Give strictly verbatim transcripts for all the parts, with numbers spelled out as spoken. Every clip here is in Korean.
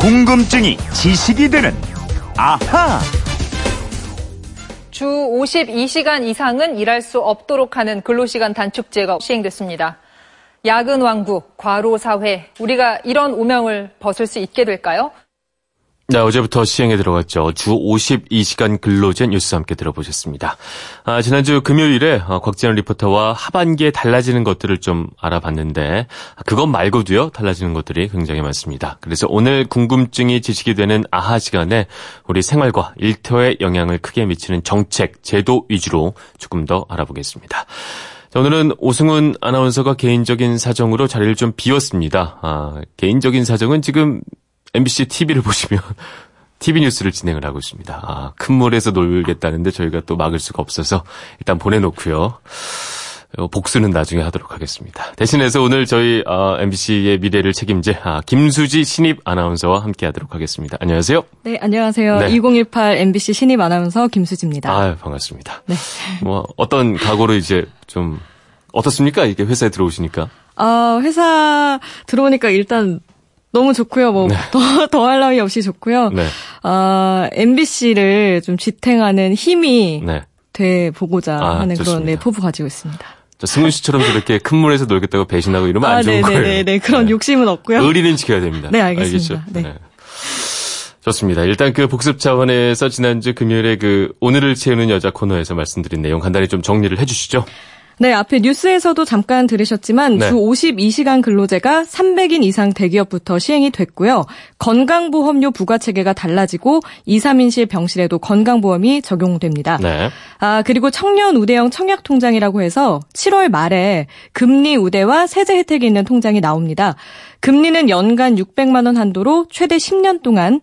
궁금증이 지식이 되는 아하. 주 오십이 시간 이상은 일할 수 없도록 하는 근로시간 단축제가 시행됐습니다. 야근 왕국, 과로사회, 우리가 이런 오명을 벗을 수 있게 될까요? 네, 어제부터 시행에 들어갔죠. 주 오십이 시간 근로제 뉴스 함께 들어보셨습니다. 아, 지난주 금요일에 곽재현 리포터와 하반기에 달라지는 것들을 좀 알아봤는데 그것 말고도요 달라지는 것들이 굉장히 많습니다. 그래서 오늘 궁금증이 지식이 되는 아하 시간에 우리 생활과 일터에 영향을 크게 미치는 정책, 제도 위주로 조금 더 알아보겠습니다. 자, 오늘은 오승훈 아나운서가 개인적인 사정으로 자리를 좀 비웠습니다. 아, 개인적인 사정은 지금 엠비씨 티비를 보시면 티비 뉴스를 진행을 하고 있습니다. 아, 큰 물에서 놀겠다는데 저희가 또 막을 수가 없어서 일단 보내놓고요. 복수는 나중에 하도록 하겠습니다. 대신해서 오늘 저희 아, 엠비씨의 미래를 책임질 아, 김수지 신입 아나운서와 함께하도록 하겠습니다. 안녕하세요. 네, 안녕하세요. 네. 이천십팔 엠비씨 신입 아나운서 김수지입니다. 아유, 반갑습니다. 네. 뭐 어떤 각오로 이제 좀 어떻습니까? 이게 회사에 들어오시니까? 아, 회사 들어오니까 일단. 너무 좋고요. 뭐 더 더할 네. 나위 없이 좋고요. 네. 아, 엠비씨를 좀 지탱하는 힘이 네. 돼 보고자 아, 하는 좋습니다. 그런 네, 포부 가지고 있습니다. 저 승훈 씨처럼 저렇게 큰 물에서 놀겠다고 배신하고 이러면 아, 안 좋은 거예요. 네네네. 그런 네. 욕심은 없고요. 의리는 지켜야 됩니다. 네, 알겠습니다. 알겠죠? 네. 네. 좋습니다. 일단 그 복습 차원에서 지난주 금요일에 그 오늘을 채우는 여자 코너에서 말씀드린 내용 간단히 좀 정리를 해주시죠. 네, 앞에 뉴스에서도 잠깐 들으셨지만 네. 주 오십이 시간 근로제가 삼백인 이상 대기업부터 시행이 됐고요. 건강보험료 부과체계가 달라지고 이, 삼인실 병실에도 건강보험이 적용됩니다. 네. 아, 그리고 청년 우대형 청약통장이라고 해서 칠월 말에 금리 우대와 세제 혜택이 있는 통장이 나옵니다. 금리는 연간 육백만 원 한도로 최대 십 년 동안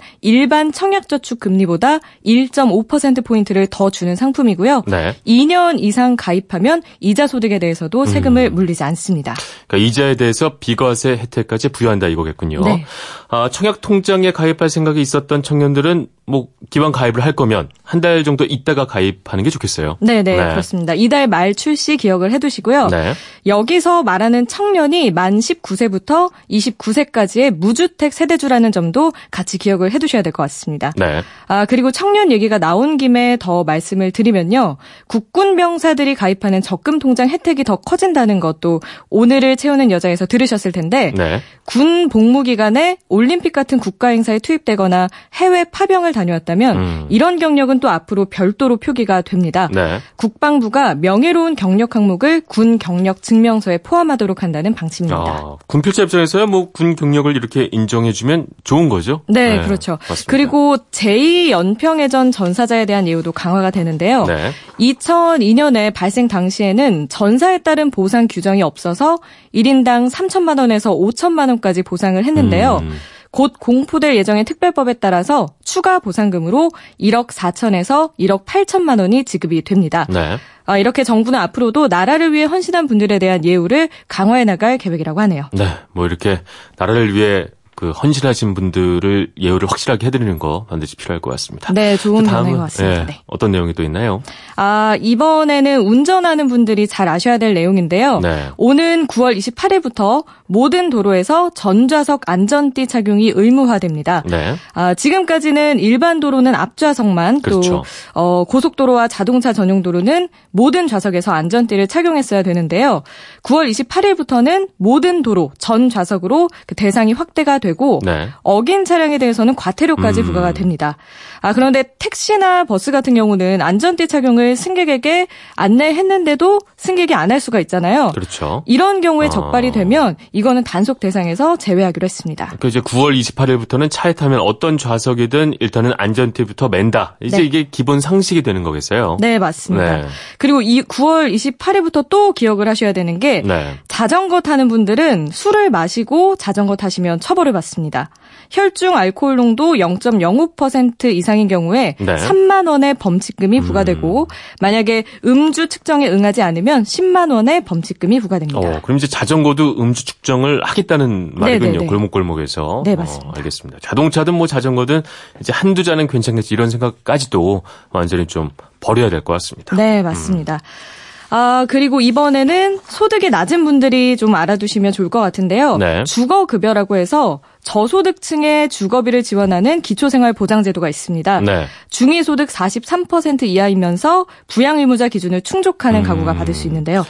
일반 청약저축 금리보다 일 점 오 퍼센트포인트를 더 주는 상품이고요. 네. 이 년 이상 가입하면 이자 소득에 대해서도 세금을 음. 물리지 않습니다. 그러니까 이자에 대해서 비과세 혜택까지 부여한다 이거겠군요. 네. 아, 청약통장에 가입할 생각이 있었던 청년들은 뭐 기왕 가입을 할 거면 한 달 정도 있다가 가입하는 게 좋겠어요. 네네, 네, 그렇습니다. 이달 말 출시 기억을 해두시고요. 네. 여기서 말하는 청년이 만 십구 세부터 이십구 세까지의 무주택 세대주라는 점도 같이 기억을 해두셔야 될 것 같습니다. 네. 아, 그리고 청년 얘기가 나온 김에 더 말씀을 드리면요. 국군 병사들이 가입하는 적금 통장 혜택이 더 커진다는 것도 오늘을 채우는 여자에서 들으셨을 텐데 네. 군 복무 기간에 올림픽 같은 국가 행사에 투입되거나 해외 파병을 다녀왔다면 음. 이런 경력은 또 앞으로 별도로 표기가 됩니다. 네. 국방부가 명예로운 경력 항목을 군 경력 증명서에 포함하도록 한다는 방침입니다. 아, 군필자 입장에서야 뭐 군 경력을 이렇게 인정해주면 좋은 거죠? 네, 네 그렇죠. 맞습니다. 그리고 제이 연평해전 전사자에 대한 예우도 강화가 되는데요. 네. 이천이 년에 발생 당시에는 전사에 따른 보상 규정이 없어서 일인당 삼천만 원에서 오천만 원까지 보상을 했는데요. 음. 곧 공포될 예정의 특별법에 따라서 추가 보상금으로 일억 사천에서 일억 팔천만 원이 지급이 됩니다. 네. 아, 이렇게 정부는 앞으로도 나라를 위해 헌신한 분들에 대한 예우를 강화해 나갈 계획이라고 하네요. 네, 뭐 이렇게 나라를 위해 그 헌신하신 분들을 예우를 확실하게 해드리는 거 반드시 필요할 것 같습니다. 네, 좋은 방향인 것 같습니다. 네, 네. 어떤 내용이 또 있나요? 아, 이번에는 운전하는 분들이 잘 아셔야 될 내용인데요. 네. 오는 구월 이십팔 일부터 모든 도로에서 전좌석 안전띠 착용이 의무화됩니다. 네. 아, 지금까지는 일반 도로는 앞좌석만 그렇죠. 또 어, 고속도로와 자동차 전용 도로는 모든 좌석에서 안전띠를 착용했어야 되는데요. 구월 이십팔 일부터는 모든 도로 전좌석으로 그 대상이 확대가 됩니다. 되고 네. 어긴 차량에 대해서는 과태료까지 음. 부과가 됩니다. 아, 그런데 택시나 버스 같은 경우는 안전띠 착용을 승객에게 안내했는데도 승객이 안 할 수가 있잖아요. 그렇죠. 이런 경우에 아. 적발이 되면 이거는 단속 대상에서 제외하기로 했습니다. 그 이제 구월 이십팔 일부터는 차에 타면 어떤 좌석이든 일단은 안전띠부터 맨다. 이제 네. 이게 기본 상식이 되는 거겠어요. 네, 맞습니다. 네. 그리고 이 구월 이십팔 일부터 또 기억을 하셔야 되는 게 네. 자전거 타는 분들은 술을 마시고 자전거 타시면 처벌을 받습니다. 혈중 알코올 농도 영 점 영오 퍼센트 이상인 경우에 네. 삼만 원의 범칙금이 부과되고 음. 만약에 음주 측정에 응하지 않으면 십만 원의 범칙금이 부과됩니다. 어, 그럼 이제 자전거도 음주 측정을 하겠다는 말이군요. 네네네. 골목골목에서. 네, 맞습니다. 어, 알겠습니다. 자동차든 뭐 자전거든 이제 한두 잔은 괜찮겠지 이런 생각까지도 완전히 좀 버려야 될 것 같습니다. 네, 맞습니다. 음. 아, 그리고 이번에는 소득이 낮은 분들이 좀 알아두시면 좋을 것 같은데요. 네. 주거급여라고 해서 저소득층의 주거비를 지원하는 기초생활보장제도가 있습니다. 네. 중위소득 사십삼 퍼센트 이하이면서 부양의무자 기준을 충족하는 음. 가구가 받을 수 있는데요.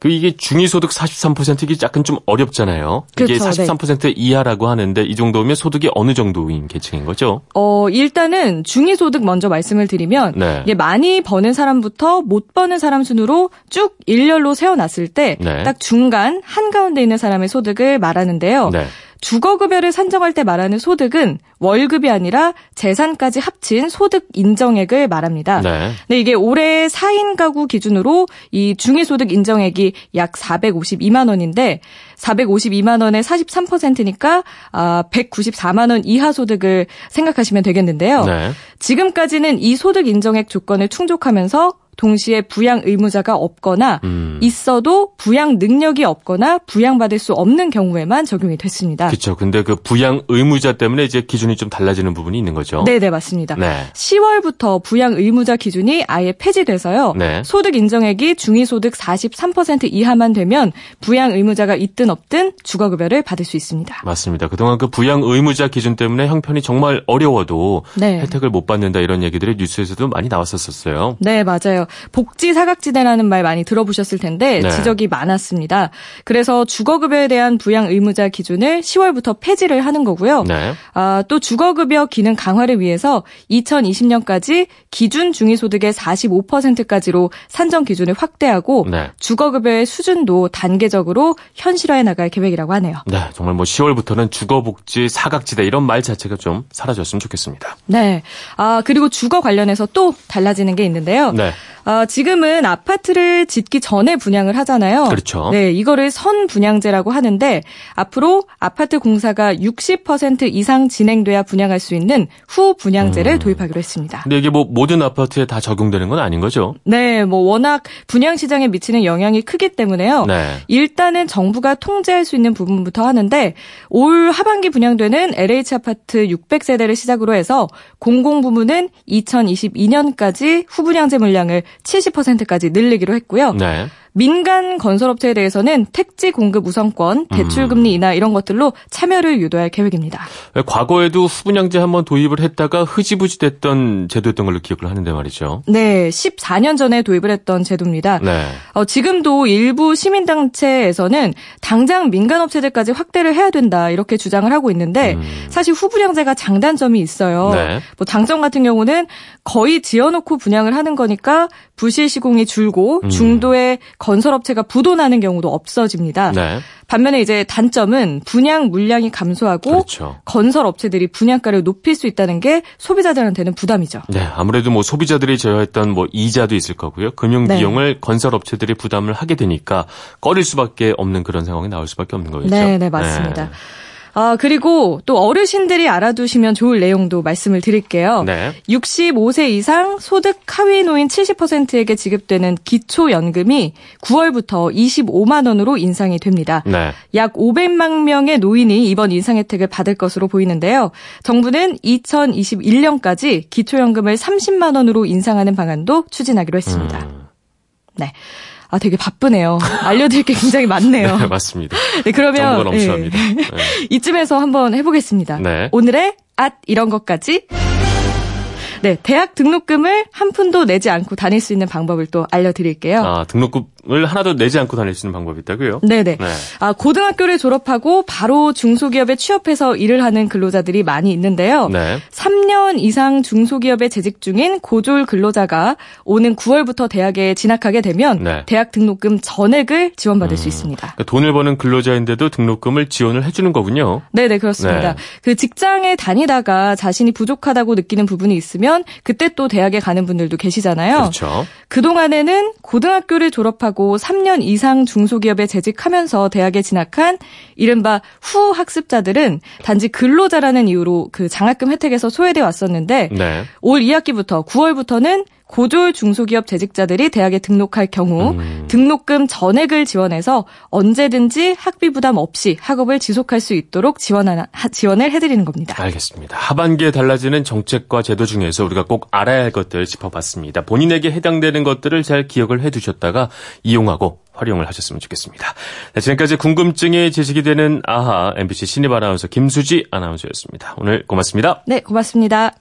그 이게 중위소득 사십삼 퍼센트 이게 약간 좀 어렵잖아요. 그렇죠, 이게 사십삼 퍼센트 네. 이하라고 하는데 이 정도면 소득이 어느 정도인 계층인 거죠? 어, 일단은 중위소득 먼저 말씀을 드리면 네. 이게 많이 버는 사람부터 못 버는 사람 순으로 쭉 일렬로 세워놨을 때 딱 네. 중간 한가운데 있는 사람의 소득을 말하는데요. 네. 주거급여를 산정할 때 말하는 소득은 월급이 아니라 재산까지 합친 소득 인정액을 말합니다. 네. 근데 이게 올해 사 인 가구 기준으로 이 중위소득 인정액이 약 사백오십이만 원인데 사백오십이만 원의 사십삼 퍼센트니까 아, 백구십사만 원 이하 소득을 생각하시면 되겠는데요. 네. 지금까지는 이 소득 인정액 조건을 충족하면서 동시에 부양 의무자가 없거나 음. 있어도 부양 능력이 없거나 부양받을 수 없는 경우에만 적용이 됐습니다. 그렇죠. 근데 그 부양 의무자 때문에 이제 기준이 좀 달라지는 부분이 있는 거죠. 네네, 맞습니다. 네. 시월부터 부양 의무자 기준이 아예 폐지돼서요. 네. 소득 인정액이 중위소득 사십삼 퍼센트 이하만 되면 부양 의무자가 있든 없든 주거급여를 받을 수 있습니다. 맞습니다. 그동안 그 부양 의무자 기준 때문에 형편이 정말 어려워도 네. 혜택을 못 받는다 이런 얘기들이 뉴스에서도 많이 나왔었어요. 네, 맞아요. 복지 사각지대라는 말 많이 들어보셨을 텐데 네. 지적이 많았습니다. 그래서 주거급여에 대한 부양 의무자 기준을 시월부터 폐지를 하는 거고요. 네. 아, 또 주거급여 기능 강화를 위해서 이천이십 년까지 기준 중위소득의 사십오 퍼센트까지로 산정 기준을 확대하고 네. 주거급여의 수준도 단계적으로 현실화해 나갈 계획이라고 하네요. 네, 정말 뭐 시월부터는 주거복지 사각지대 이런 말 자체가 좀 사라졌으면 좋겠습니다. 네. 아, 그리고 주거 관련해서 또 달라지는 게 있는데요. 네. 아, 지금은 아파트를 짓기 전에 분양을 하잖아요. 그렇죠. 네, 이거를 선분양제라고 하는데 앞으로 아파트 공사가 육십 퍼센트 이상 진행돼야 분양할 수 있는 후분양제를 음. 도입하기로 했습니다. 근데 이게 뭐 모든 아파트에 다 적용되는 건 아닌 거죠? 네, 뭐 워낙 분양 시장에 미치는 영향이 크기 때문에요. 네. 일단은 정부가 통제할 수 있는 부분부터 하는데 올 하반기 분양되는 엘에이치 아파트 육백 세대를 시작으로 해서 공공부문은 이천이십이 년까지 후분양제 물량을 칠십 퍼센트까지 늘리기로 했고요. 네. 민간 건설업체에 대해서는 택지 공급 우선권, 대출금리 인하 이런 것들로 참여를 유도할 계획입니다. 과거에도 후분양제 한번 도입을 했다가 흐지부지 됐던 제도였던 걸로 기억을 하는데 말이죠. 네. 십사 년 전에 도입을 했던 제도입니다. 네. 어, 지금도 일부 시민단체에서는 당장 민간업체들까지 확대를 해야 된다 이렇게 주장을 하고 있는데 음. 사실 후분양제가 장단점이 있어요. 네. 뭐 장점 같은 경우는 거의 지어놓고 분양을 하는 거니까 부실 시공이 줄고 음. 중도에 건설업체가 부도나는 경우도 없어집니다. 네. 반면에 이제 단점은 분양 물량이 감소하고 그렇죠. 건설업체들이 분양가를 높일 수 있다는 게 소비자들한테는 부담이죠. 네, 아무래도 뭐 소비자들이 제어했던 뭐 이자도 있을 거고요. 금융 비용을 네. 건설업체들이 부담을 하게 되니까 꺼릴 수밖에 없는 그런 상황이 나올 수밖에 없는 거겠죠. 네, 네, 맞습니다. 네. 아, 그리고 또 어르신들이 알아두시면 좋을 내용도 말씀을 드릴게요. 네. 육십오 세 이상 소득 하위 노인 칠십 퍼센트에게 지급되는 기초연금이 구월부터 이십오만 원으로 인상이 됩니다. 네. 약 오백만 명의 노인이 이번 인상 혜택을 받을 것으로 보이는데요. 정부는 이천이십일 년까지 기초연금을 삼십만 원으로 인상하는 방안도 추진하기로 했습니다. 음. 네. 아, 되게 바쁘네요. 알려드릴 게 굉장히 많네요. 네, 맞습니다. 네, 그러면 정보 넘쳐납니다. 네. 이쯤에서 한번 해보겠습니다. 네. 오늘의 앗 이런 것까지. 네, 대학 등록금을 한 푼도 내지 않고 다닐 수 있는 방법을 또 알려드릴게요. 아, 등록금을 하나도 내지 않고 다닐 수 있는 방법이 있다고요? 네네. 네. 아, 고등학교를 졸업하고 바로 중소기업에 취업해서 일을 하는 근로자들이 많이 있는데요. 네. 삼 년 이상 중소기업에 재직 중인 고졸 근로자가 오는 구월부터 대학에 진학하게 되면 네. 대학 등록금 전액을 지원받을 음, 수 있습니다. 그러니까 돈을 버는 근로자인데도 등록금을 지원을 해주는 거군요. 네네, 그렇습니다. 네. 그 직장에 다니다가 자신이 부족하다고 느끼는 부분이 있으면 그때 또 대학에 가는 분들도 계시잖아요. 그렇죠. 그동안에는 고등학교를 졸업하고 삼 년 이상 중소기업에 재직하면서 대학에 진학한 이른바 후학습자들은 단지 근로자라는 이유로 그 장학금 혜택에서 소외돼 왔었는데 네. 올 이 학기부터 구월부터는 고졸 중소기업 재직자들이 대학에 등록할 경우 음. 등록금 전액을 지원해서 언제든지 학비 부담 없이 학업을 지속할 수 있도록 지원하나, 지원을 해드리는 겁니다. 알겠습니다. 하반기에 달라지는 정책과 제도 중에서 우리가 꼭 알아야 할 것들을 짚어봤습니다. 본인에게 해당되는 것들을 잘 기억을 해두셨다가 이용하고 활용을 하셨으면 좋겠습니다. 네, 지금까지 궁금증에 지식이 되는 아하 엠비씨 신입 아나운서 김수지 아나운서였습니다. 오늘 고맙습니다. 네, 고맙습니다.